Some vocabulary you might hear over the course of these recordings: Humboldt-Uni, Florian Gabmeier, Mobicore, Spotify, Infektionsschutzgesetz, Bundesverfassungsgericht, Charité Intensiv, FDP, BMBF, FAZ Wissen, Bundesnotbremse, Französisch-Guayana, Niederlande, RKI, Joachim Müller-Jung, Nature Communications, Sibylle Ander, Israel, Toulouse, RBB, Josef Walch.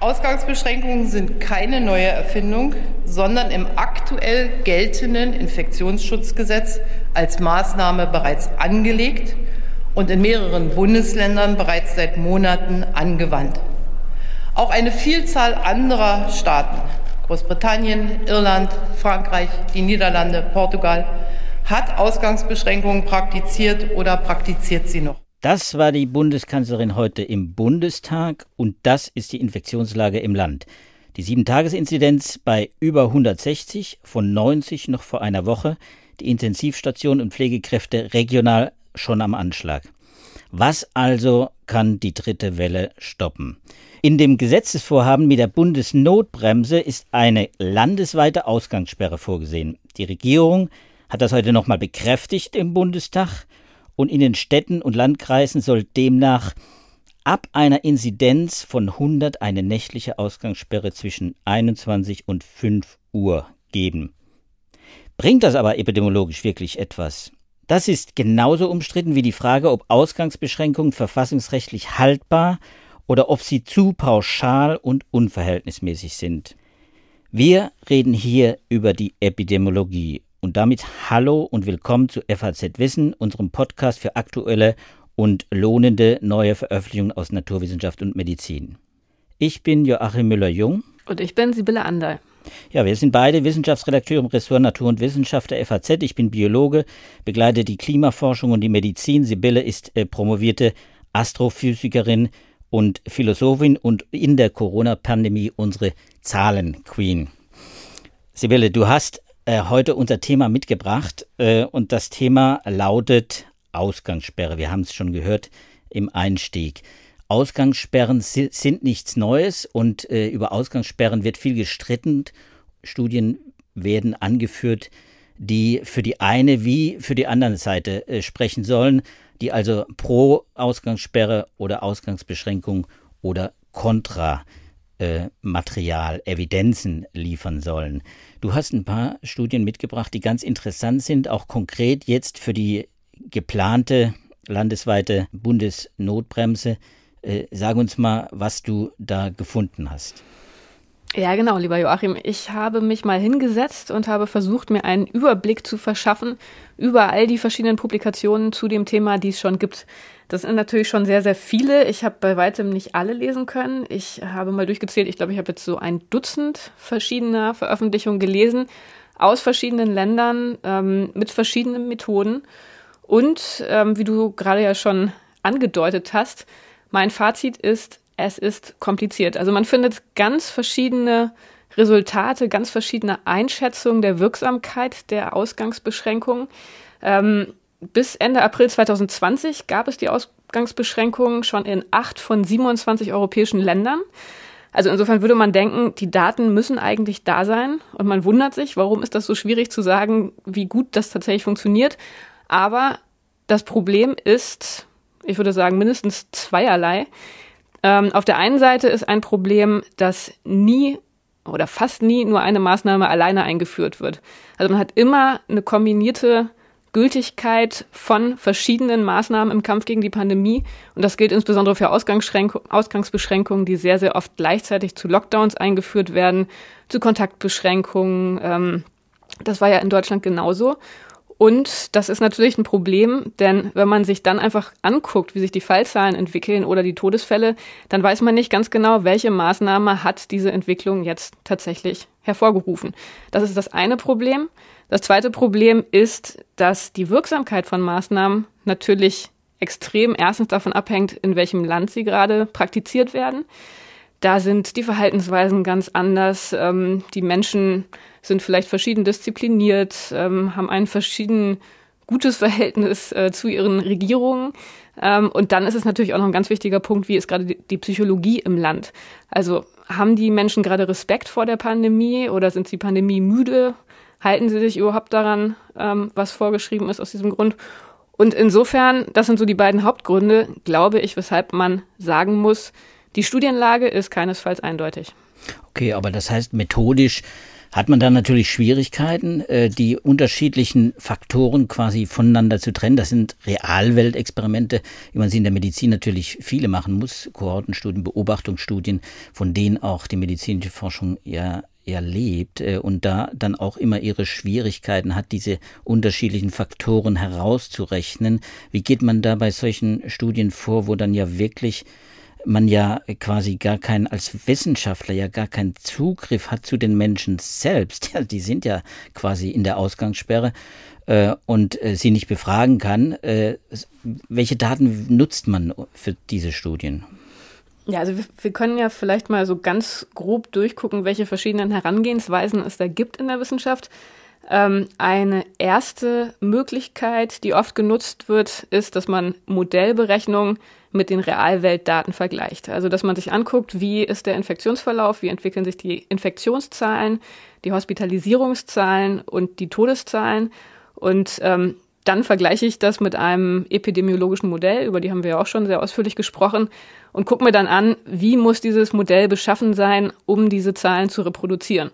Ausgangsbeschränkungen sind keine neue Erfindung, sondern im aktuell geltenden Infektionsschutzgesetz als Maßnahme bereits angelegt und in mehreren Bundesländern bereits seit Monaten angewandt. Auch eine Vielzahl anderer Staaten, Großbritannien, Irland, Frankreich, die Niederlande, Portugal, hat Ausgangsbeschränkungen praktiziert oder praktiziert sie noch. Das war die Bundeskanzlerin heute im Bundestag und das ist die Infektionslage im Land. Die 7-Tages-Inzidenz bei über 160 von 90 noch vor einer Woche, die Intensivstationen und Pflegekräfte regional schon am Anschlag. Was also kann die dritte Welle stoppen? In dem Gesetzesvorhaben mit der Bundesnotbremse ist eine landesweite Ausgangssperre vorgesehen. Die Regierung hat das heute nochmal bekräftigt im Bundestag. Und in den Städten und Landkreisen soll demnach ab einer Inzidenz von 100 eine nächtliche Ausgangssperre zwischen 21 und 5 Uhr geben. Bringt das aber epidemiologisch wirklich etwas? Das ist genauso umstritten wie die Frage, ob Ausgangsbeschränkungen verfassungsrechtlich haltbar oder ob sie zu pauschal und unverhältnismäßig sind. Wir reden hier über die Epidemiologie. Und damit hallo und willkommen zu FAZ Wissen, unserem Podcast für aktuelle und lohnende neue Veröffentlichungen aus Naturwissenschaft und Medizin. Ich bin Joachim Müller-Jung. Und ich bin Sibylle Ander. Ja, wir sind beide Wissenschaftsredakteure im Ressort Natur und Wissenschaft der FAZ. Ich bin Biologe, begleite die Klimaforschung und die Medizin. Sibylle ist promovierte Astrophysikerin und Philosophin und in der Corona-Pandemie unsere Zahlen-Queen. Sibylle, du hast heute unser Thema mitgebracht und das Thema lautet Ausgangssperre. Wir haben es schon gehört im Einstieg. Ausgangssperren sind nichts Neues und über Ausgangssperren wird viel gestritten. Studien werden angeführt, die für die eine wie für die andere Seite sprechen sollen, die also pro Ausgangssperre oder Ausgangsbeschränkung oder kontra Material, Evidenzen liefern sollen. Du hast ein paar Studien mitgebracht, die ganz interessant sind, auch konkret jetzt für die geplante landesweite Bundesnotbremse. Sag uns mal, was du da gefunden hast. Ja, genau, lieber Joachim. Ich habe mich mal hingesetzt und habe versucht, mir einen Überblick zu verschaffen über all die verschiedenen Publikationen zu dem Thema, die es schon gibt. Das sind natürlich schon sehr, sehr viele. Ich habe bei weitem nicht alle lesen können. Ich habe mal durchgezählt. Ich glaube, ich habe jetzt so 12 verschiedener Veröffentlichungen gelesen aus verschiedenen Ländern mit verschiedenen Methoden. Und wie du gerade ja schon angedeutet hast, mein Fazit ist, es ist kompliziert. Also man findet ganz verschiedene Resultate, ganz verschiedene Einschätzungen der Wirksamkeit der Ausgangsbeschränkungen. Bis Ende April 2020 gab es die Ausgangsbeschränkungen schon in 8 von 27 europäischen Ländern. Also insofern würde man denken, die Daten müssen eigentlich da sein. Und man wundert sich, warum ist das so schwierig zu sagen, wie gut das tatsächlich funktioniert. Aber das Problem ist, ich würde sagen, mindestens zweierlei. Auf der einen Seite ist ein Problem, dass nie oder fast nie nur eine Maßnahme alleine eingeführt wird. Also man hat immer eine kombinierte Gültigkeit von verschiedenen Maßnahmen im Kampf gegen die Pandemie. Und das gilt insbesondere für Ausgangsbeschränkungen, die sehr, sehr oft gleichzeitig zu Lockdowns eingeführt werden, zu Kontaktbeschränkungen. Das war ja in Deutschland genauso. Und das ist natürlich ein Problem, denn wenn man sich dann einfach anguckt, wie sich die Fallzahlen entwickeln oder die Todesfälle, dann weiß man nicht ganz genau, welche Maßnahme hat diese Entwicklung jetzt tatsächlich hervorgerufen. Das ist das eine Problem. Das zweite Problem ist, dass die Wirksamkeit von Maßnahmen natürlich extrem erstens davon abhängt, in welchem Land sie gerade praktiziert werden. Da sind die Verhaltensweisen ganz anders. Die Menschen sind vielleicht verschieden diszipliniert, haben ein verschieden gutes Verhältnis zu ihren Regierungen. Und dann ist es natürlich auch noch ein ganz wichtiger Punkt, wie ist gerade die Psychologie im Land. Also haben die Menschen gerade Respekt vor der Pandemie oder sind sie pandemiemüde? Halten sie sich überhaupt daran, was vorgeschrieben ist aus diesem Grund? Und insofern, das sind so die beiden Hauptgründe, glaube ich, weshalb man sagen muss, die Studienlage ist keinesfalls eindeutig. Okay, aber das heißt, methodisch hat man dann natürlich Schwierigkeiten, die unterschiedlichen Faktoren quasi voneinander zu trennen. Das sind Realweltexperimente, wie man sie in der Medizin natürlich viele machen muss, Kohortenstudien, Beobachtungsstudien, von denen auch die medizinische Forschung ja lebt und da dann auch immer ihre Schwierigkeiten hat, diese unterschiedlichen Faktoren herauszurechnen. Wie geht man da bei solchen Studien vor, wo dann ja wirklich man ja quasi gar keinen, als Wissenschaftler ja gar keinen Zugriff hat zu den Menschen selbst? Ja, die sind ja quasi in der Ausgangssperre und sie nicht befragen kann. Welche Daten nutzt man für diese Studien? Ja, also wir können ja vielleicht mal so ganz grob durchgucken, welche verschiedenen Herangehensweisen es da gibt in der Wissenschaft. Eine erste Möglichkeit, die oft genutzt wird, ist, dass man Modellberechnungen mit den Realweltdaten vergleicht. Also dass man sich anguckt, wie ist der Infektionsverlauf, wie entwickeln sich die Infektionszahlen, die Hospitalisierungszahlen und die Todeszahlen. Und dann vergleiche ich das mit einem epidemiologischen Modell, über die haben wir ja auch schon sehr ausführlich gesprochen, und gucke mir dann an, wie muss dieses Modell beschaffen sein, um diese Zahlen zu reproduzieren.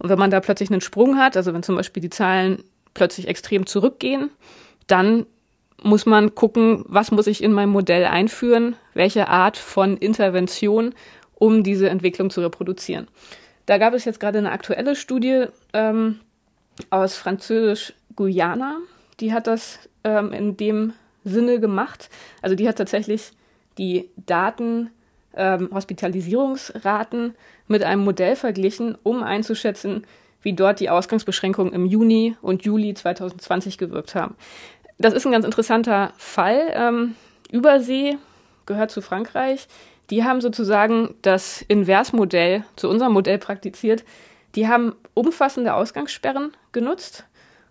Und wenn man da plötzlich einen Sprung hat, also wenn zum Beispiel die Zahlen plötzlich extrem zurückgehen, dann muss man gucken, was muss ich in mein Modell einführen, welche Art von Intervention, um diese Entwicklung zu reproduzieren. Da gab es jetzt gerade eine aktuelle Studie aus Französisch-Guayana, die hat das in dem Sinne gemacht. Also die hat tatsächlich die Daten, Hospitalisierungsraten mit einem Modell verglichen, um einzuschätzen, wie dort die Ausgangsbeschränkungen im Juni und Juli 2020 gewirkt haben. Das ist ein ganz interessanter Fall. Übersee gehört zu Frankreich. Die haben sozusagen das Inversmodell zu unserem Modell praktiziert. Die haben umfassende Ausgangssperren genutzt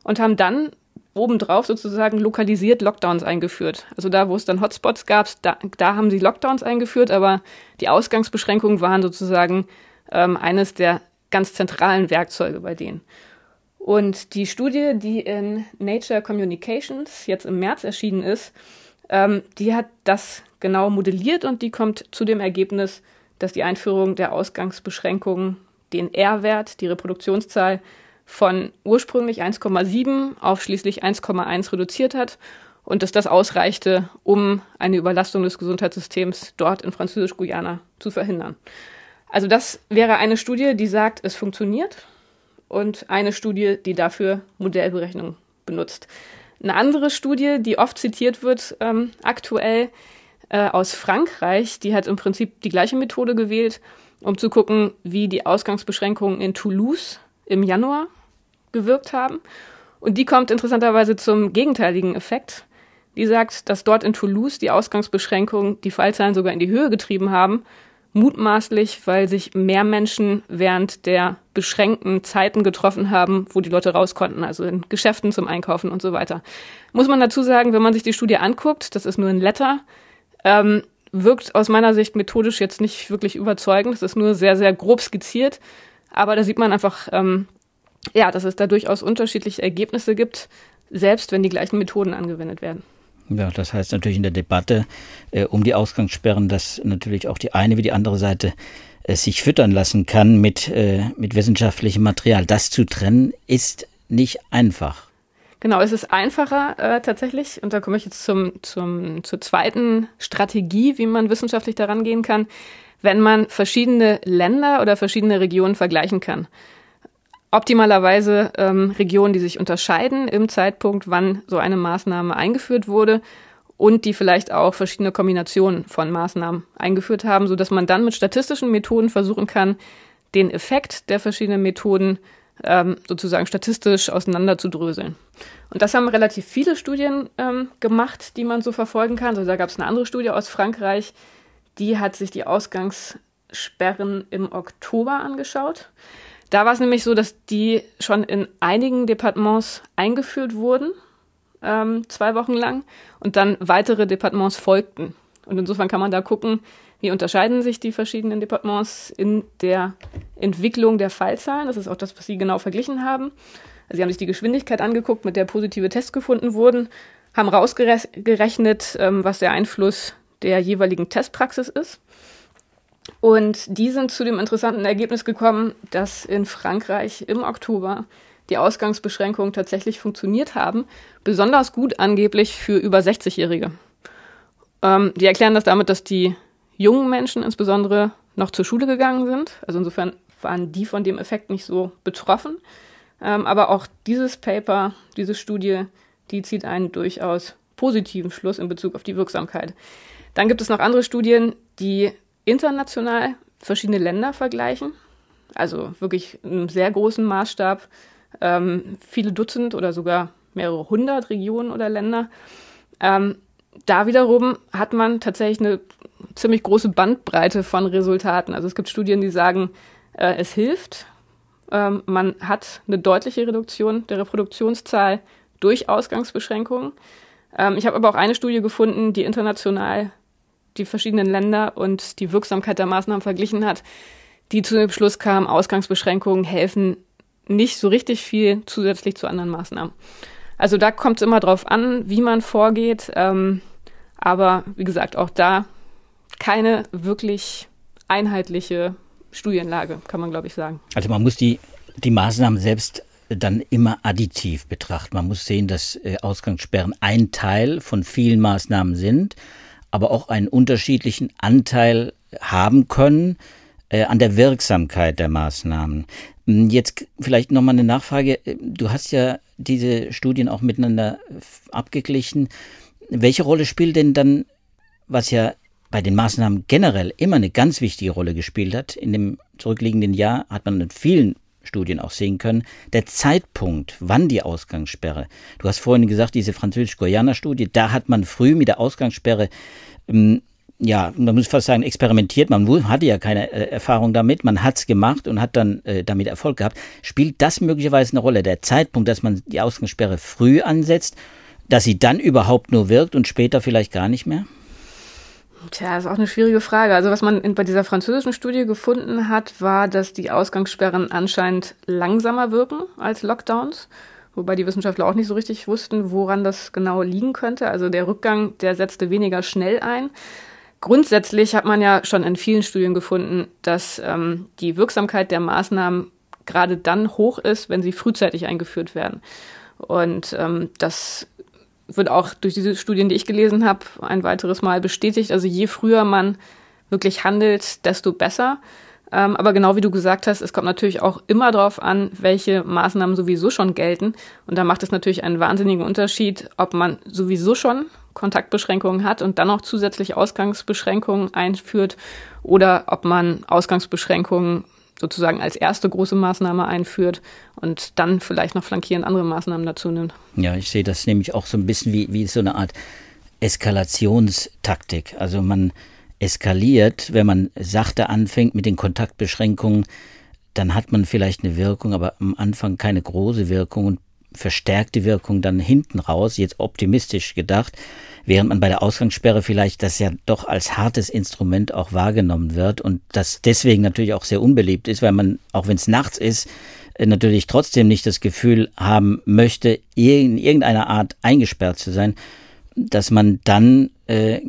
und haben dann obendrauf sozusagen lokalisiert Lockdowns eingeführt. Also da, wo es dann Hotspots gab, da haben sie Lockdowns eingeführt, aber die Ausgangsbeschränkungen waren sozusagen eines der ganz zentralen Werkzeuge bei denen. Und die Studie, die in Nature Communications jetzt im März erschienen ist, die hat das genau modelliert und die kommt zu dem Ergebnis, dass die Einführung der Ausgangsbeschränkungen den R-Wert, die Reproduktionszahl, von ursprünglich 1,7 auf schließlich 1,1 reduziert hat und dass das ausreichte, um eine Überlastung des Gesundheitssystems dort in Französisch-Guayana zu verhindern. Also das wäre eine Studie, die sagt, es funktioniert, und eine Studie, die dafür Modellberechnung benutzt. Eine andere Studie, die oft zitiert wird aktuell aus Frankreich, die hat im Prinzip die gleiche Methode gewählt, um zu gucken, wie die Ausgangsbeschränkungen in Toulouse im Januar gewirkt haben. Und die kommt interessanterweise zum gegenteiligen Effekt. Die sagt, dass dort in Toulouse die Ausgangsbeschränkungen die Fallzahlen sogar in die Höhe getrieben haben, mutmaßlich, weil sich mehr Menschen während der beschränkten Zeiten getroffen haben, wo die Leute raus konnten, also in Geschäften zum Einkaufen und so weiter. Muss man dazu sagen, wenn man sich die Studie anguckt, das ist nur ein Letter, wirkt aus meiner Sicht methodisch jetzt nicht wirklich überzeugend. Das ist nur sehr, sehr grob skizziert. Aber da sieht man einfach, dass es da durchaus unterschiedliche Ergebnisse gibt, selbst wenn die gleichen Methoden angewendet werden. Ja, das heißt natürlich in der Debatte um die Ausgangssperren, dass natürlich auch die eine wie die andere Seite sich füttern lassen kann mit wissenschaftlichem Material. Das zu trennen ist nicht einfach. Genau, es ist einfacher tatsächlich. Und da komme ich jetzt zur zweiten Strategie, wie man wissenschaftlich daran gehen kann, wenn man verschiedene Länder oder verschiedene Regionen vergleichen kann. Optimalerweise Regionen, die sich unterscheiden im Zeitpunkt, wann so eine Maßnahme eingeführt wurde und die vielleicht auch verschiedene Kombinationen von Maßnahmen eingeführt haben, sodass man dann mit statistischen Methoden versuchen kann, den Effekt der verschiedenen Methoden sozusagen statistisch auseinander zu dröseln. Und das haben relativ viele Studien gemacht, die man so verfolgen kann. Also da gab es eine andere Studie aus Frankreich, die hat sich die Ausgangssperren im Oktober angeschaut. Da war es nämlich so, dass die schon in einigen Departements eingeführt wurden, 2 Wochen lang, und dann weitere Departements folgten. Und insofern kann man da gucken, wie unterscheiden sich die verschiedenen Departements in der Entwicklung der Fallzahlen. Das ist auch das, was sie genau verglichen haben. Also sie haben sich die Geschwindigkeit angeguckt, mit der positive Tests gefunden wurden, haben rausgerechnet, was der Einfluss der jeweiligen Testpraxis ist Und die sind zu dem interessanten Ergebnis gekommen, dass in Frankreich im Oktober die Ausgangsbeschränkungen tatsächlich funktioniert haben, besonders gut angeblich für über 60-Jährige. Die erklären das damit, dass die jungen Menschen insbesondere noch zur Schule gegangen sind. Also insofern waren die von dem Effekt nicht so betroffen. Aber auch dieses Paper, diese Studie, die zieht einen durchaus positiven Schluss in Bezug auf die Wirksamkeit. Dann gibt es noch andere Studien, die international verschiedene Länder vergleichen. Also wirklich in einem sehr großen Maßstab, viele Dutzend oder sogar mehrere hundert Regionen oder Länder. Da wiederum hat man tatsächlich eine ziemlich große Bandbreite von Resultaten. Also es gibt Studien, die sagen, es hilft. Man hat eine deutliche Reduktion der Reproduktionszahl durch Ausgangsbeschränkungen. Ich habe aber auch eine Studie gefunden, die international die verschiedenen Länder und die Wirksamkeit der Maßnahmen verglichen hat, die zu dem Schluss kam, Ausgangsbeschränkungen helfen nicht so richtig viel zusätzlich zu anderen Maßnahmen. Also da kommt es immer drauf an, wie man vorgeht. Aber wie gesagt, auch da keine wirklich einheitliche Studienlage, kann man, glaube ich, sagen. Also man muss die Maßnahmen selbst dann immer additiv betrachten. Man muss sehen, dass Ausgangssperren ein Teil von vielen Maßnahmen sind, aber auch einen unterschiedlichen Anteil haben können an der Wirksamkeit der Maßnahmen. Jetzt vielleicht nochmal eine Nachfrage. Du hast ja diese Studien auch miteinander abgeglichen. Welche Rolle spielt denn dann, was ja bei den Maßnahmen generell immer eine ganz wichtige Rolle gespielt hat, in dem zurückliegenden Jahr hat man in vielen Studien auch sehen können, der Zeitpunkt, wann die Ausgangssperre. Du hast vorhin gesagt, diese Französisch-Guayana-Studie, da hat man früh mit der Ausgangssperre, man muss fast sagen, experimentiert. Man hatte ja keine Erfahrung damit, man hat es gemacht und hat dann damit Erfolg gehabt. Spielt das möglicherweise eine Rolle, der Zeitpunkt, dass man die Ausgangssperre früh ansetzt, dass sie dann überhaupt nur wirkt und später vielleicht gar nicht mehr? Tja, das ist auch eine schwierige Frage. Also was man bei dieser französischen Studie gefunden hat, war, dass die Ausgangssperren anscheinend langsamer wirken als Lockdowns, wobei die Wissenschaftler auch nicht so richtig wussten, woran das genau liegen könnte. Also der Rückgang, der setzte weniger schnell ein. Grundsätzlich hat man ja schon in vielen Studien gefunden, dass die Wirksamkeit der Maßnahmen gerade dann hoch ist, wenn sie frühzeitig eingeführt werden. Und das wird auch durch diese Studien, die ich gelesen habe, ein weiteres Mal bestätigt. Also je früher man wirklich handelt, desto besser. Aber genau wie du gesagt hast, es kommt natürlich auch immer darauf an, welche Maßnahmen sowieso schon gelten. Und da macht es natürlich einen wahnsinnigen Unterschied, ob man sowieso schon Kontaktbeschränkungen hat und dann auch zusätzlich Ausgangsbeschränkungen einführt oder ob man Ausgangsbeschränkungen sozusagen als erste große Maßnahme einführt und dann vielleicht noch flankierend andere Maßnahmen dazu nimmt. Ja, ich sehe das nämlich auch so ein bisschen wie so eine Art Eskalationstaktik. Also man eskaliert, wenn man sachte anfängt mit den Kontaktbeschränkungen, dann hat man vielleicht eine Wirkung, aber am Anfang keine große Wirkung und verstärkte Wirkung dann hinten raus, jetzt optimistisch gedacht, während man bei der Ausgangssperre vielleicht das ja doch als hartes Instrument auch wahrgenommen wird und das deswegen natürlich auch sehr unbeliebt ist, weil man, auch wenn es nachts ist, natürlich trotzdem nicht das Gefühl haben möchte, in irgendeiner Art eingesperrt zu sein, dass man dann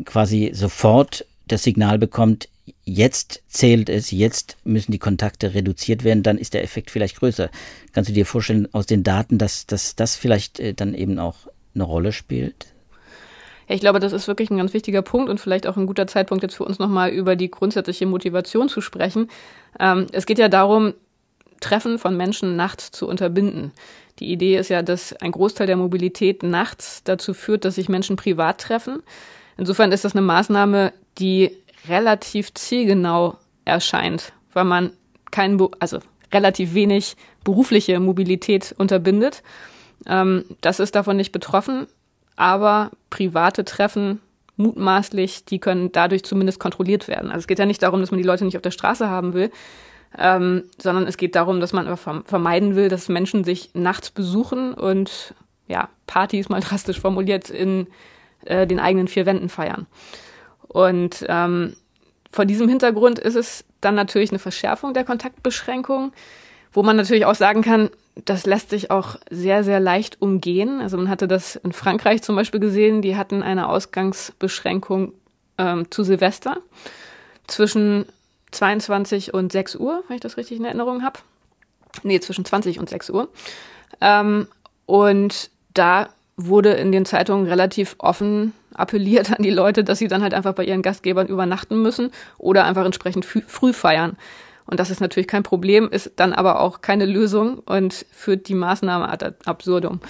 quasi sofort das Signal bekommt, jetzt zählt es, jetzt müssen die Kontakte reduziert werden, dann ist der Effekt vielleicht größer. Kannst du dir vorstellen aus den Daten, dass das vielleicht dann eben auch eine Rolle spielt? Ja, ich glaube, das ist wirklich ein ganz wichtiger Punkt und vielleicht auch ein guter Zeitpunkt jetzt für uns nochmal über die grundsätzliche Motivation zu sprechen. Es geht ja darum, Treffen von Menschen nachts zu unterbinden. Die Idee ist ja, dass ein Großteil der Mobilität nachts dazu führt, dass sich Menschen privat treffen. Insofern ist das eine Maßnahme, die relativ zielgenau erscheint, weil man relativ wenig berufliche Mobilität unterbindet. Das ist davon nicht betroffen, aber private Treffen mutmaßlich, die können dadurch zumindest kontrolliert werden. Also es geht ja nicht darum, dass man die Leute nicht auf der Straße haben will, sondern es geht darum, dass man vermeiden will, dass Menschen sich nachts besuchen und ja, Partys, mal drastisch formuliert, in den eigenen vier Wänden feiern. Und vor diesem Hintergrund ist es dann natürlich eine Verschärfung der Kontaktbeschränkungen, wo man natürlich auch sagen kann, das lässt sich auch sehr, sehr leicht umgehen. Also man hatte das in Frankreich zum Beispiel gesehen, die hatten eine Ausgangsbeschränkung zu Silvester zwischen 22 und 6 Uhr, wenn ich das richtig in Erinnerung habe. Nee, zwischen 20 und 6 Uhr. Und da wurde in den Zeitungen relativ offen appelliert an die Leute, dass sie dann halt einfach bei ihren Gastgebern übernachten müssen oder einfach entsprechend früh feiern. Und das ist natürlich kein Problem, ist dann aber auch keine Lösung und führt die Maßnahme ad absurdum.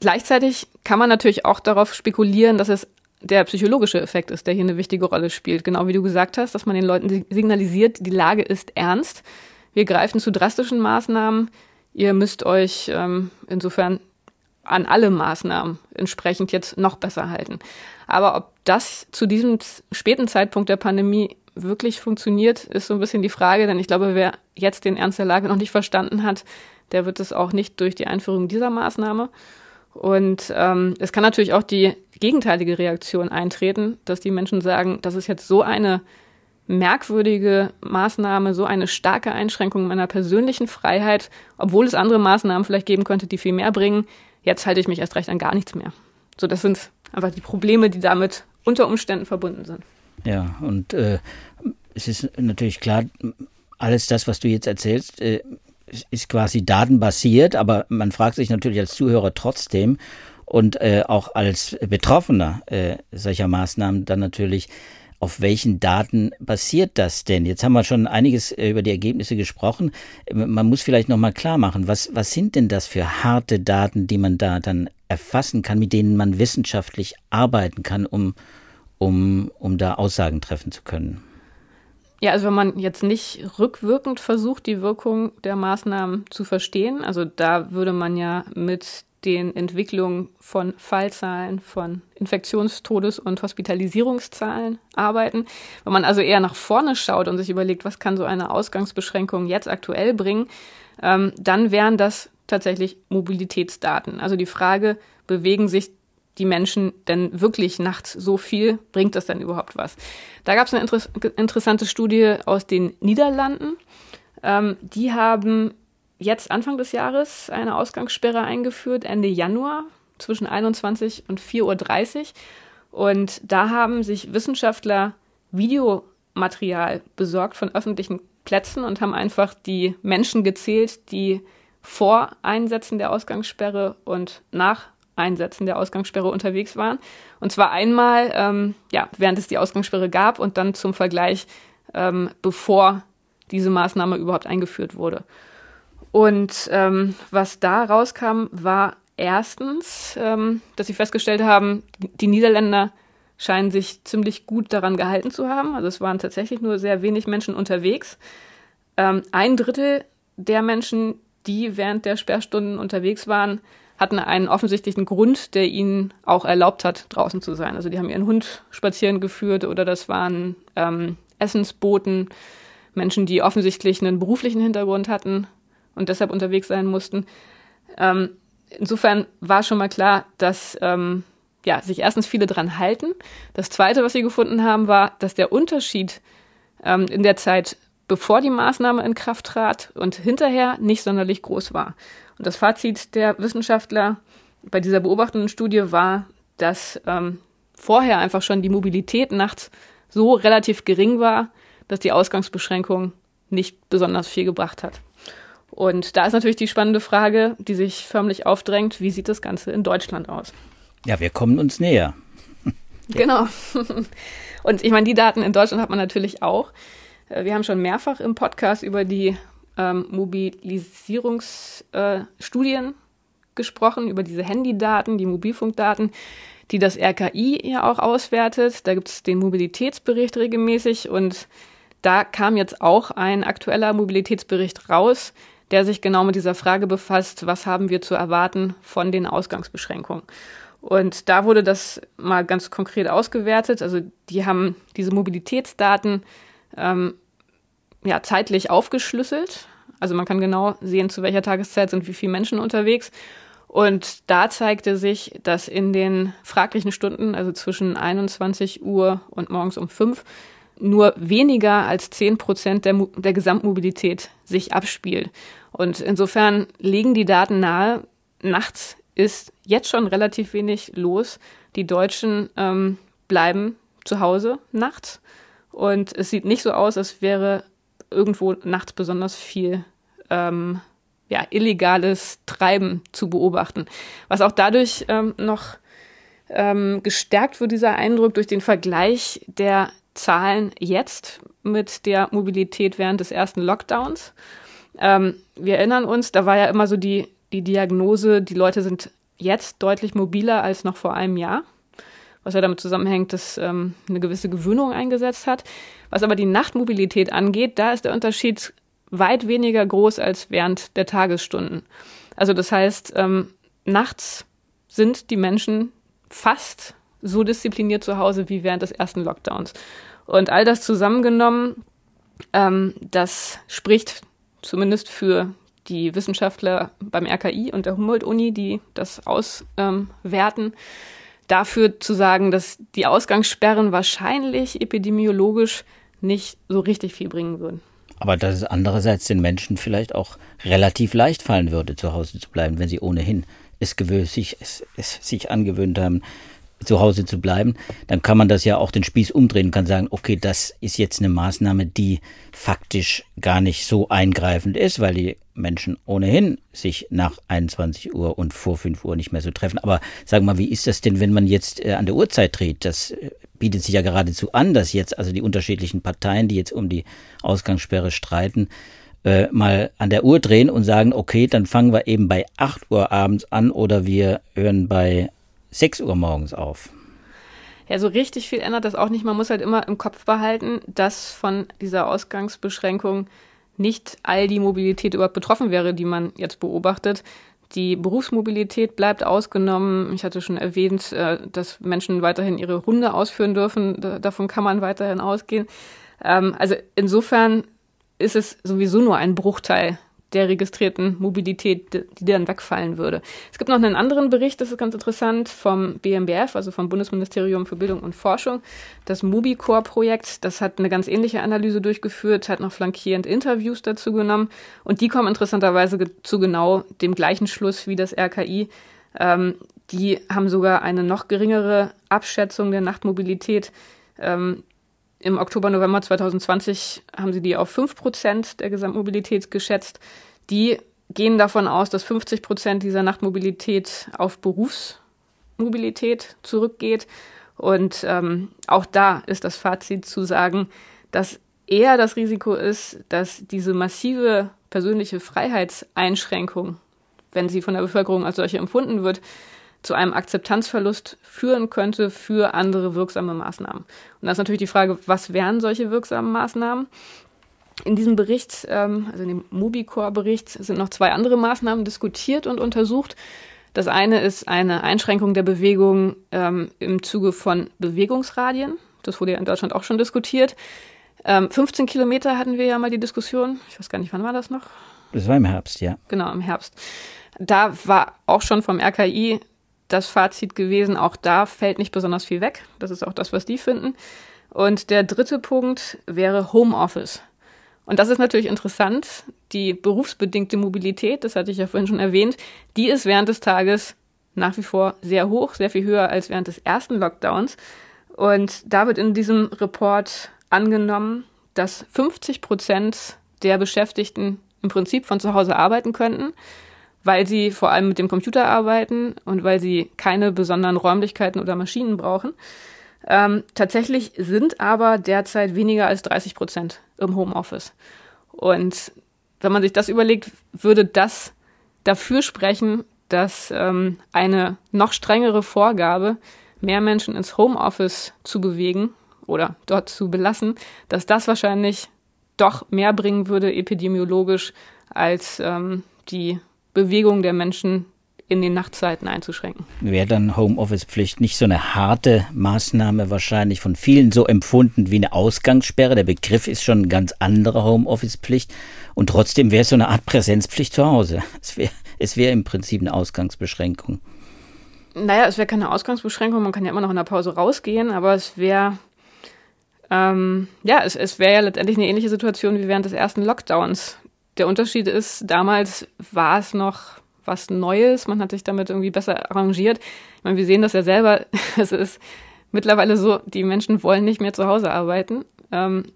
Gleichzeitig kann man natürlich auch darauf spekulieren, dass es der psychologische Effekt ist, der hier eine wichtige Rolle spielt. Genau wie du gesagt hast, dass man den Leuten signalisiert, die Lage ist ernst. Wir greifen zu drastischen Maßnahmen. Ihr müsst euch insofern an alle Maßnahmen entsprechend jetzt noch besser halten. Aber ob das zu diesem späten Zeitpunkt der Pandemie wirklich funktioniert, ist so ein bisschen die Frage. Denn ich glaube, wer jetzt den Ernst der Lage noch nicht verstanden hat, der wird es auch nicht durch die Einführung dieser Maßnahme. Und es kann natürlich auch die gegenteilige Reaktion eintreten, dass die Menschen sagen, das ist jetzt so eine merkwürdige Maßnahme, so eine starke Einschränkung meiner persönlichen Freiheit, obwohl es andere Maßnahmen vielleicht geben könnte, die viel mehr bringen. Jetzt halte ich mich erst recht an gar nichts mehr. So, das sind einfach die Probleme, die damit unter Umständen verbunden sind. Ja, und es ist natürlich klar, alles das, was du jetzt erzählst, ist quasi datenbasiert, aber man fragt sich natürlich als Zuhörer trotzdem und auch als Betroffener solcher Maßnahmen dann natürlich, auf welchen Daten basiert das denn? Jetzt haben wir schon einiges über die Ergebnisse gesprochen. Man muss vielleicht nochmal klar machen, was sind denn das für harte Daten, die man da dann erfassen kann, mit denen man wissenschaftlich arbeiten kann, um da Aussagen treffen zu können? Ja, also wenn man jetzt nicht rückwirkend versucht, die Wirkung der Maßnahmen zu verstehen, also da würde man ja mit den Entwicklungen von Fallzahlen, von Infektionstodes- und Hospitalisierungszahlen arbeiten. Wenn man also eher nach vorne schaut und sich überlegt, was kann so eine Ausgangsbeschränkung jetzt aktuell bringen, dann wären das tatsächlich Mobilitätsdaten. Also die Frage, bewegen sich die Menschen denn wirklich nachts so viel? Bringt das denn überhaupt was? Da gab es eine interessante Studie aus den Niederlanden. Die haben jetzt Anfang des Jahres eine Ausgangssperre eingeführt, Ende Januar zwischen 21 und 4.30 Uhr. Und da haben sich Wissenschaftler Videomaterial besorgt von öffentlichen Plätzen und haben einfach die Menschen gezählt, die vor Einsetzen der Ausgangssperre und nach Einsetzen der Ausgangssperre unterwegs waren. Und zwar einmal, während es die Ausgangssperre gab und dann zum Vergleich, bevor diese Maßnahme überhaupt eingeführt wurde. Und was da rauskam, war erstens, dass sie festgestellt haben, die Niederländer scheinen sich ziemlich gut daran gehalten zu haben. Also es waren tatsächlich nur sehr wenig Menschen unterwegs. Ein Drittel der Menschen, die während der Sperrstunden unterwegs waren, hatten einen offensichtlichen Grund, der ihnen auch erlaubt hat, draußen zu sein. Also die haben ihren Hund spazieren geführt oder das waren Essensboten, Menschen, die offensichtlich einen beruflichen Hintergrund hatten und deshalb unterwegs sein mussten. Insofern war schon mal klar, dass sich erstens viele dran halten. Das Zweite, was sie gefunden haben, war, dass der Unterschied in der Zeit, bevor die Maßnahme in Kraft trat und hinterher, nicht sonderlich groß war. Und das Fazit der Wissenschaftler bei dieser beobachtenden Studie war, dass vorher einfach schon die Mobilität nachts so relativ gering war, dass die Ausgangsbeschränkung nicht besonders viel gebracht hat. Und da ist natürlich die spannende Frage, die sich förmlich aufdrängt, wie sieht das Ganze in Deutschland aus? Ja, wir kommen uns näher. Genau. Und ich meine, die Daten in Deutschland hat man natürlich auch. Wir haben schon mehrfach im Podcast über die Mobilisierungsstudien gesprochen, über diese Handydaten, die Mobilfunkdaten, die das RKI ja auch auswertet. Da gibt es den Mobilitätsbericht regelmäßig und da kam jetzt auch ein aktueller Mobilitätsbericht raus, der sich genau mit dieser Frage befasst, was haben wir zu erwarten von den Ausgangsbeschränkungen. Und da wurde das mal ganz konkret ausgewertet. Also die haben diese Mobilitätsdaten zeitlich aufgeschlüsselt. Also man kann genau sehen, zu welcher Tageszeit sind wie viele Menschen unterwegs. Und da zeigte sich, dass in den fraglichen Stunden, also zwischen 21 Uhr und morgens um 5 Uhr, nur weniger als 10% der Gesamtmobilität sich abspielt. Und insofern legen die Daten nahe, nachts ist jetzt schon relativ wenig los. Die Deutschen bleiben zu Hause nachts Und es sieht nicht so aus, als wäre irgendwo nachts besonders viel illegales Treiben zu beobachten. Was auch dadurch noch gestärkt wird, dieser Eindruck, durch den Vergleich der Zahlen jetzt mit der Mobilität während des ersten Lockdowns. Wir erinnern uns, da war ja immer so die Diagnose, die Leute sind jetzt deutlich mobiler als noch vor einem Jahr, was ja damit zusammenhängt, dass eine gewisse Gewöhnung eingesetzt hat. Was aber die Nachtmobilität angeht, da ist der Unterschied weit weniger groß als während der Tagesstunden. Also das heißt, nachts sind die Menschen fast so diszipliniert zu Hause wie während des ersten Lockdowns. Und all das zusammengenommen, das spricht zumindest für die Wissenschaftler beim RKI und der Humboldt-Uni, die das auswerten, dafür zu sagen, dass die Ausgangssperren wahrscheinlich epidemiologisch nicht so richtig viel bringen würden. Aber dass es andererseits den Menschen vielleicht auch relativ leicht fallen würde, zu Hause zu bleiben, wenn sie ohnehin es sich angewöhnt haben, zu Hause zu bleiben, dann kann man das ja auch den Spieß umdrehen und kann sagen, okay, das ist jetzt eine Maßnahme, die faktisch gar nicht so eingreifend ist, weil die Menschen ohnehin sich nach 21 Uhr und vor 5 Uhr nicht mehr so treffen. Aber sagen wir mal, wie ist das denn, wenn man jetzt an der Uhrzeit dreht? Das bietet sich ja geradezu an, dass jetzt also die unterschiedlichen Parteien, die jetzt um die Ausgangssperre streiten, mal an der Uhr drehen und sagen, okay, dann fangen wir eben bei 8 Uhr abends an oder wir hören bei 6 Uhr morgens auf. Ja, so richtig viel ändert das auch nicht. Man muss halt immer im Kopf behalten, dass von dieser Ausgangsbeschränkung nicht all die Mobilität überhaupt betroffen wäre, die man jetzt beobachtet. Die Berufsmobilität bleibt ausgenommen. Ich hatte schon erwähnt, dass Menschen weiterhin ihre Hunde ausführen dürfen. Davon kann man weiterhin ausgehen. Also insofern ist es sowieso nur ein Bruchteil der registrierten Mobilität, die dann wegfallen würde. Es gibt noch einen anderen Bericht, das ist ganz interessant, vom BMBF, also vom Bundesministerium für Bildung und Forschung. Das Mobicore-Projekt, das hat eine ganz ähnliche Analyse durchgeführt, hat noch flankierend Interviews dazu genommen und die kommen interessanterweise zu genau dem gleichen Schluss wie das RKI. Die haben sogar eine noch geringere Abschätzung der Nachtmobilität. Im Oktober, November 2020 haben sie die auf 5% der Gesamtmobilität geschätzt. Die gehen davon aus, dass 50% dieser Nachtmobilität auf Berufsmobilität zurückgeht. Und auch da ist das Fazit zu sagen, dass eher das Risiko ist, dass diese massive persönliche Freiheitseinschränkung, wenn sie von der Bevölkerung als solche empfunden wird, zu einem Akzeptanzverlust führen könnte für andere wirksame Maßnahmen. Und da ist natürlich die Frage, was wären solche wirksamen Maßnahmen? In diesem Bericht, also in dem Mobicore-Bericht, sind noch 2 andere Maßnahmen diskutiert und untersucht. Das eine ist eine Einschränkung der Bewegung im Zuge von Bewegungsradien. Das wurde ja in Deutschland auch schon diskutiert. 15 Kilometer hatten wir ja mal die Diskussion. Ich weiß gar nicht, wann war das noch? Das war im Herbst, ja. Genau, im Herbst. Da war auch schon vom RKI das Fazit gewesen, auch da fällt nicht besonders viel weg. Das ist auch das, was die finden. Und der dritte Punkt wäre Homeoffice. Und das ist natürlich interessant. Die berufsbedingte Mobilität, das hatte ich ja vorhin schon erwähnt, die ist während des Tages nach wie vor sehr hoch, sehr viel höher als während des ersten Lockdowns. Und da wird in diesem Report angenommen, dass 50% der Beschäftigten im Prinzip von zu Hause arbeiten könnten, weil sie vor allem mit dem Computer arbeiten und weil sie keine besonderen Räumlichkeiten oder Maschinen brauchen. Tatsächlich sind aber derzeit weniger als 30% im Homeoffice. Und wenn man sich das überlegt, würde das dafür sprechen, dass eine noch strengere Vorgabe, mehr Menschen ins Homeoffice zu bewegen oder dort zu belassen, dass das wahrscheinlich doch mehr bringen würde epidemiologisch als die Bewegung der Menschen in den Nachtzeiten einzuschränken. Wäre dann Homeoffice-Pflicht nicht so eine harte Maßnahme wahrscheinlich von vielen so empfunden wie eine Ausgangssperre? Der Begriff ist schon ein ganz anderer, Homeoffice-Pflicht. Und trotzdem wäre es so eine Art Präsenzpflicht zu Hause. Es wäre im Prinzip eine Ausgangsbeschränkung. Naja, es wäre keine Ausgangsbeschränkung. Man kann ja immer noch in der Pause rausgehen. Aber es wäre es wäre ja letztendlich eine ähnliche Situation wie während des ersten Lockdowns. Der Unterschied ist, damals war es noch was Neues, man hat sich damit irgendwie besser arrangiert. Ich meine, wir sehen das ja selber, es ist mittlerweile so, die Menschen wollen nicht mehr zu Hause arbeiten.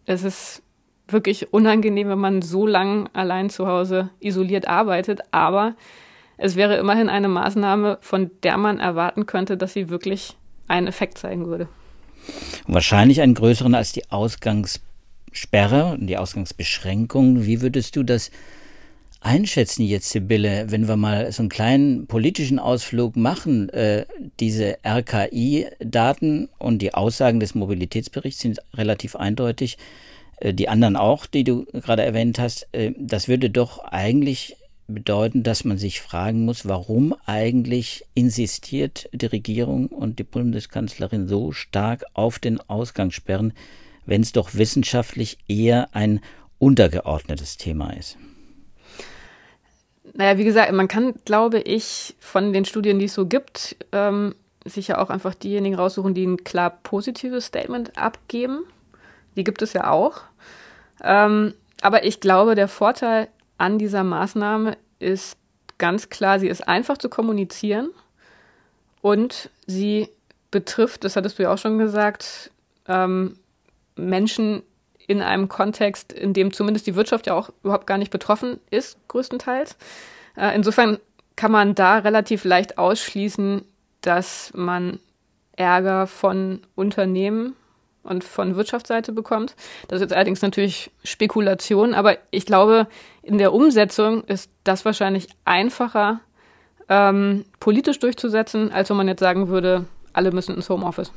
Es ist wirklich unangenehm, wenn man so lang allein zu Hause isoliert arbeitet, aber es wäre immerhin eine Maßnahme, von der man erwarten könnte, dass sie wirklich einen Effekt zeigen würde. Wahrscheinlich einen größeren als die Ausgangssperre und die Ausgangsbeschränkung. Wie würdest du das einschätzen jetzt, Sibylle, wenn wir mal so einen kleinen politischen Ausflug machen? Diese RKI-Daten und die Aussagen des Mobilitätsberichts sind relativ eindeutig. Die anderen auch, die du gerade erwähnt hast. Das würde doch eigentlich bedeuten, dass man sich fragen muss, warum eigentlich insistiert die Regierung und die Bundeskanzlerin so stark auf den Ausgangssperren, wenn es doch wissenschaftlich eher ein untergeordnetes Thema ist. Naja, wie gesagt, man kann, glaube ich, von den Studien, die es so gibt, sicher auch einfach diejenigen raussuchen, die ein klar positives Statement abgeben. Die gibt es ja auch. Aber ich glaube, der Vorteil an dieser Maßnahme ist ganz klar, sie ist einfach zu kommunizieren und sie betrifft, das hattest du ja auch schon gesagt, Menschen in einem Kontext, in dem zumindest die Wirtschaft ja auch überhaupt gar nicht betroffen ist, größtenteils. Insofern kann man da relativ leicht ausschließen, dass man Ärger von Unternehmen und von Wirtschaftsseite bekommt. Das ist jetzt allerdings natürlich Spekulation, aber ich glaube, in der Umsetzung ist das wahrscheinlich einfacher politisch durchzusetzen, als wenn man jetzt sagen würde, alle müssen ins Homeoffice.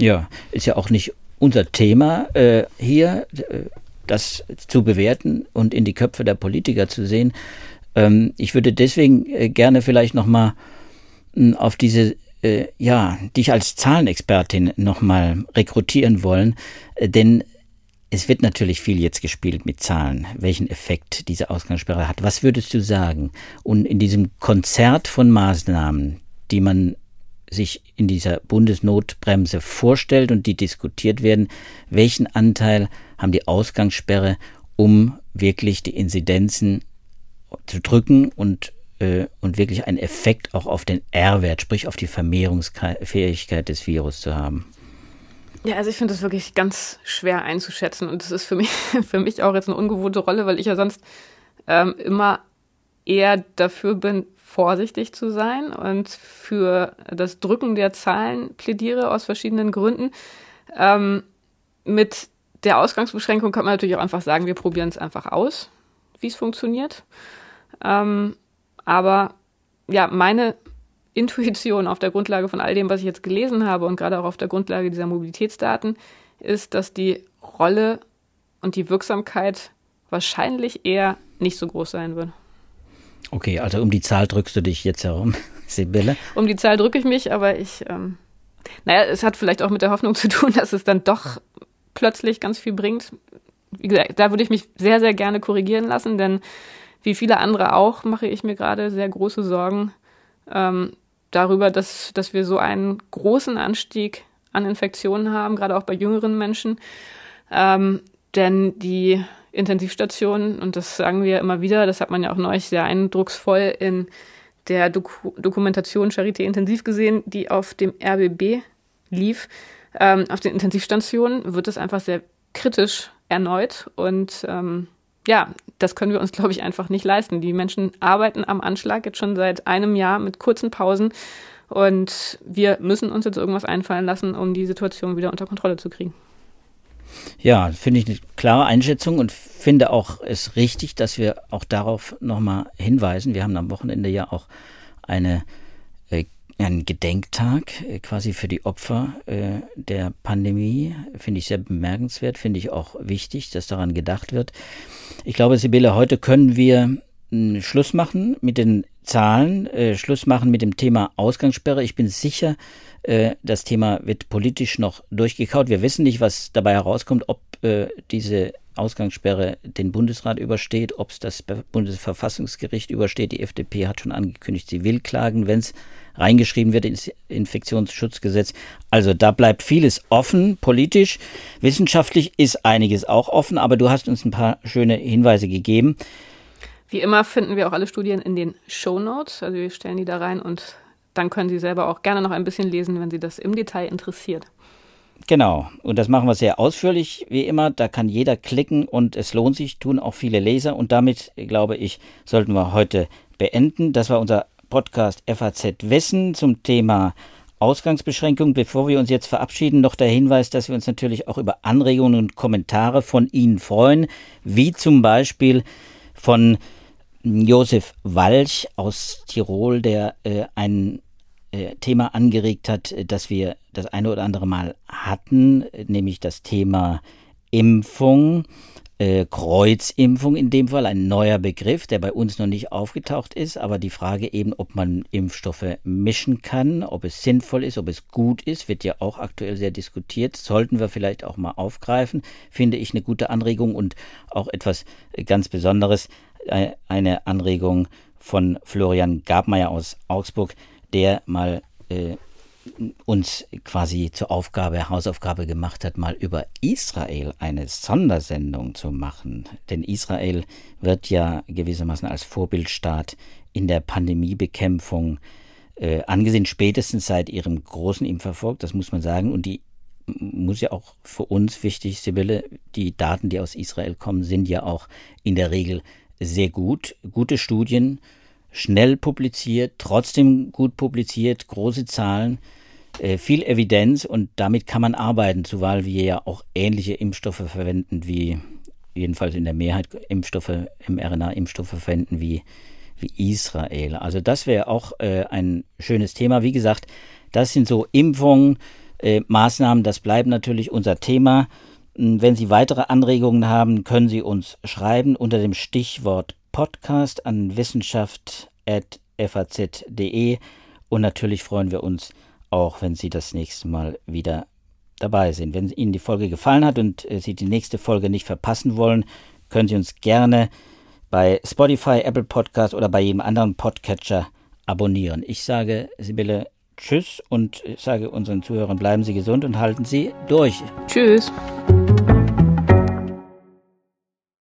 Ja, ist ja auch nicht unser Thema hier, das zu bewerten und in die Köpfe der Politiker zu sehen. Ich würde deswegen gerne vielleicht nochmal auf diese dich als Zahlenexpertin nochmal rekrutieren wollen, denn es wird natürlich viel jetzt gespielt mit Zahlen, welchen Effekt diese Ausgangssperre hat. Was würdest du sagen? Und in diesem Konzert von Maßnahmen, die man sich in dieser Bundesnotbremse vorstellt und die diskutiert werden, welchen Anteil haben die Ausgangssperre, um wirklich die Inzidenzen zu drücken und wirklich einen Effekt auch auf den R-Wert, sprich auf die Vermehrungsfähigkeit des Virus zu haben? Ja, also ich finde das wirklich ganz schwer einzuschätzen und das ist für mich auch jetzt eine ungewohnte Rolle, weil ich ja sonst immer eher dafür bin, vorsichtig zu sein und für das Drücken der Zahlen plädiere aus verschiedenen Gründen. Mit der Ausgangsbeschränkung kann man natürlich auch einfach sagen, wir probieren es einfach aus, wie es funktioniert. Aber ja, meine Intuition auf der Grundlage von all dem, was ich jetzt gelesen habe und gerade auch auf der Grundlage dieser Mobilitätsdaten, ist, dass die Rolle und die Wirksamkeit wahrscheinlich eher nicht so groß sein wird. Okay, also um die Zahl drückst du dich jetzt herum, Sibylle? Um die Zahl drücke ich mich, aber es hat vielleicht auch mit der Hoffnung zu tun, dass es dann doch plötzlich ganz viel bringt. Wie gesagt, da würde ich mich sehr, sehr gerne korrigieren lassen, denn wie viele andere auch mache ich mir gerade sehr große Sorgen darüber, dass wir so einen großen Anstieg an Infektionen haben, gerade auch bei jüngeren Menschen, denn die Intensivstationen, und das sagen wir immer wieder, das hat man ja auch neulich sehr eindrucksvoll in der Dokumentation Charité Intensiv gesehen, die auf dem RBB lief. Auf den Intensivstationen wird es einfach sehr kritisch erneut und das können wir uns, glaube ich, einfach nicht leisten. Die Menschen arbeiten am Anschlag jetzt schon seit einem Jahr mit kurzen Pausen und wir müssen uns jetzt irgendwas einfallen lassen, um die Situation wieder unter Kontrolle zu kriegen. Ja, finde ich eine klare Einschätzung und finde auch es richtig, dass wir auch darauf nochmal hinweisen. Wir haben am Wochenende ja auch einen Gedenktag quasi für die Opfer der Pandemie. Finde ich sehr bemerkenswert, finde ich auch wichtig, dass daran gedacht wird. Ich glaube, Sibylle, heute können wir Schluss machen mit den Zahlen, Schluss machen mit dem Thema Ausgangssperre. Ich bin sicher, das Thema wird politisch noch durchgekaut. Wir wissen nicht, was dabei herauskommt, ob diese Ausgangssperre den Bundesrat übersteht, ob es das Bundesverfassungsgericht übersteht. Die FDP hat schon angekündigt, sie will klagen, wenn es reingeschrieben wird ins Infektionsschutzgesetz. Also da bleibt vieles offen, politisch. Wissenschaftlich ist einiges auch offen, aber du hast uns ein paar schöne Hinweise gegeben. Wie immer finden wir auch alle Studien in den Shownotes, also wir stellen die da rein und dann können Sie selber auch gerne noch ein bisschen lesen, wenn Sie das im Detail interessiert. Genau, und das machen wir sehr ausführlich, wie immer. Da kann jeder klicken und es lohnt sich, tun auch viele Leser. Und damit, glaube ich, sollten wir heute beenden. Das war unser Podcast FAZ Wissen zum Thema Ausgangsbeschränkung. Bevor wir uns jetzt verabschieden, noch der Hinweis, dass wir uns natürlich auch über Anregungen und Kommentare von Ihnen freuen, wie zum Beispiel von Josef Walch aus Tirol, der einen Thema angeregt hat, das wir das eine oder andere Mal hatten, nämlich das Thema Impfung, Kreuzimpfung in dem Fall, ein neuer Begriff, der bei uns noch nicht aufgetaucht ist, aber die Frage eben, ob man Impfstoffe mischen kann, ob es sinnvoll ist, ob es gut ist, wird ja auch aktuell sehr diskutiert, sollten wir vielleicht auch mal aufgreifen, finde ich eine gute Anregung und auch etwas ganz Besonderes, eine Anregung von Florian Gabmeier aus Augsburg, der mal uns quasi zur Hausaufgabe gemacht hat, mal über Israel eine Sondersendung zu machen. Denn Israel wird ja gewissermaßen als Vorbildstaat in der Pandemiebekämpfung angesehen, spätestens seit ihrem großen Impfverfolg, das muss man sagen. Und die muss ja auch für uns wichtig, Sibylle, die Daten, die aus Israel kommen, sind ja auch in der Regel sehr gut. Gute Studien, schnell publiziert, trotzdem gut publiziert, große Zahlen, viel Evidenz und damit kann man arbeiten, zumal wir ja auch ähnliche Impfstoffe verwenden wie, jedenfalls in der Mehrheit Impfstoffe, mRNA-Impfstoffe verwenden wie Israel. Also das wäre auch ein schönes Thema. Wie gesagt, das sind so Impfungen, Maßnahmen, das bleibt natürlich unser Thema. Wenn Sie weitere Anregungen haben, können Sie uns schreiben unter dem Stichwort Podcast an wissenschaft@faz.de und natürlich freuen wir uns auch, wenn Sie das nächste Mal wieder dabei sind. Wenn Ihnen die Folge gefallen hat und Sie die nächste Folge nicht verpassen wollen, können Sie uns gerne bei Spotify, Apple Podcast oder bei jedem anderen Podcatcher abonnieren. Ich sage, Sibylle, tschüss und sage unseren Zuhörern, bleiben Sie gesund und halten Sie durch. Tschüss.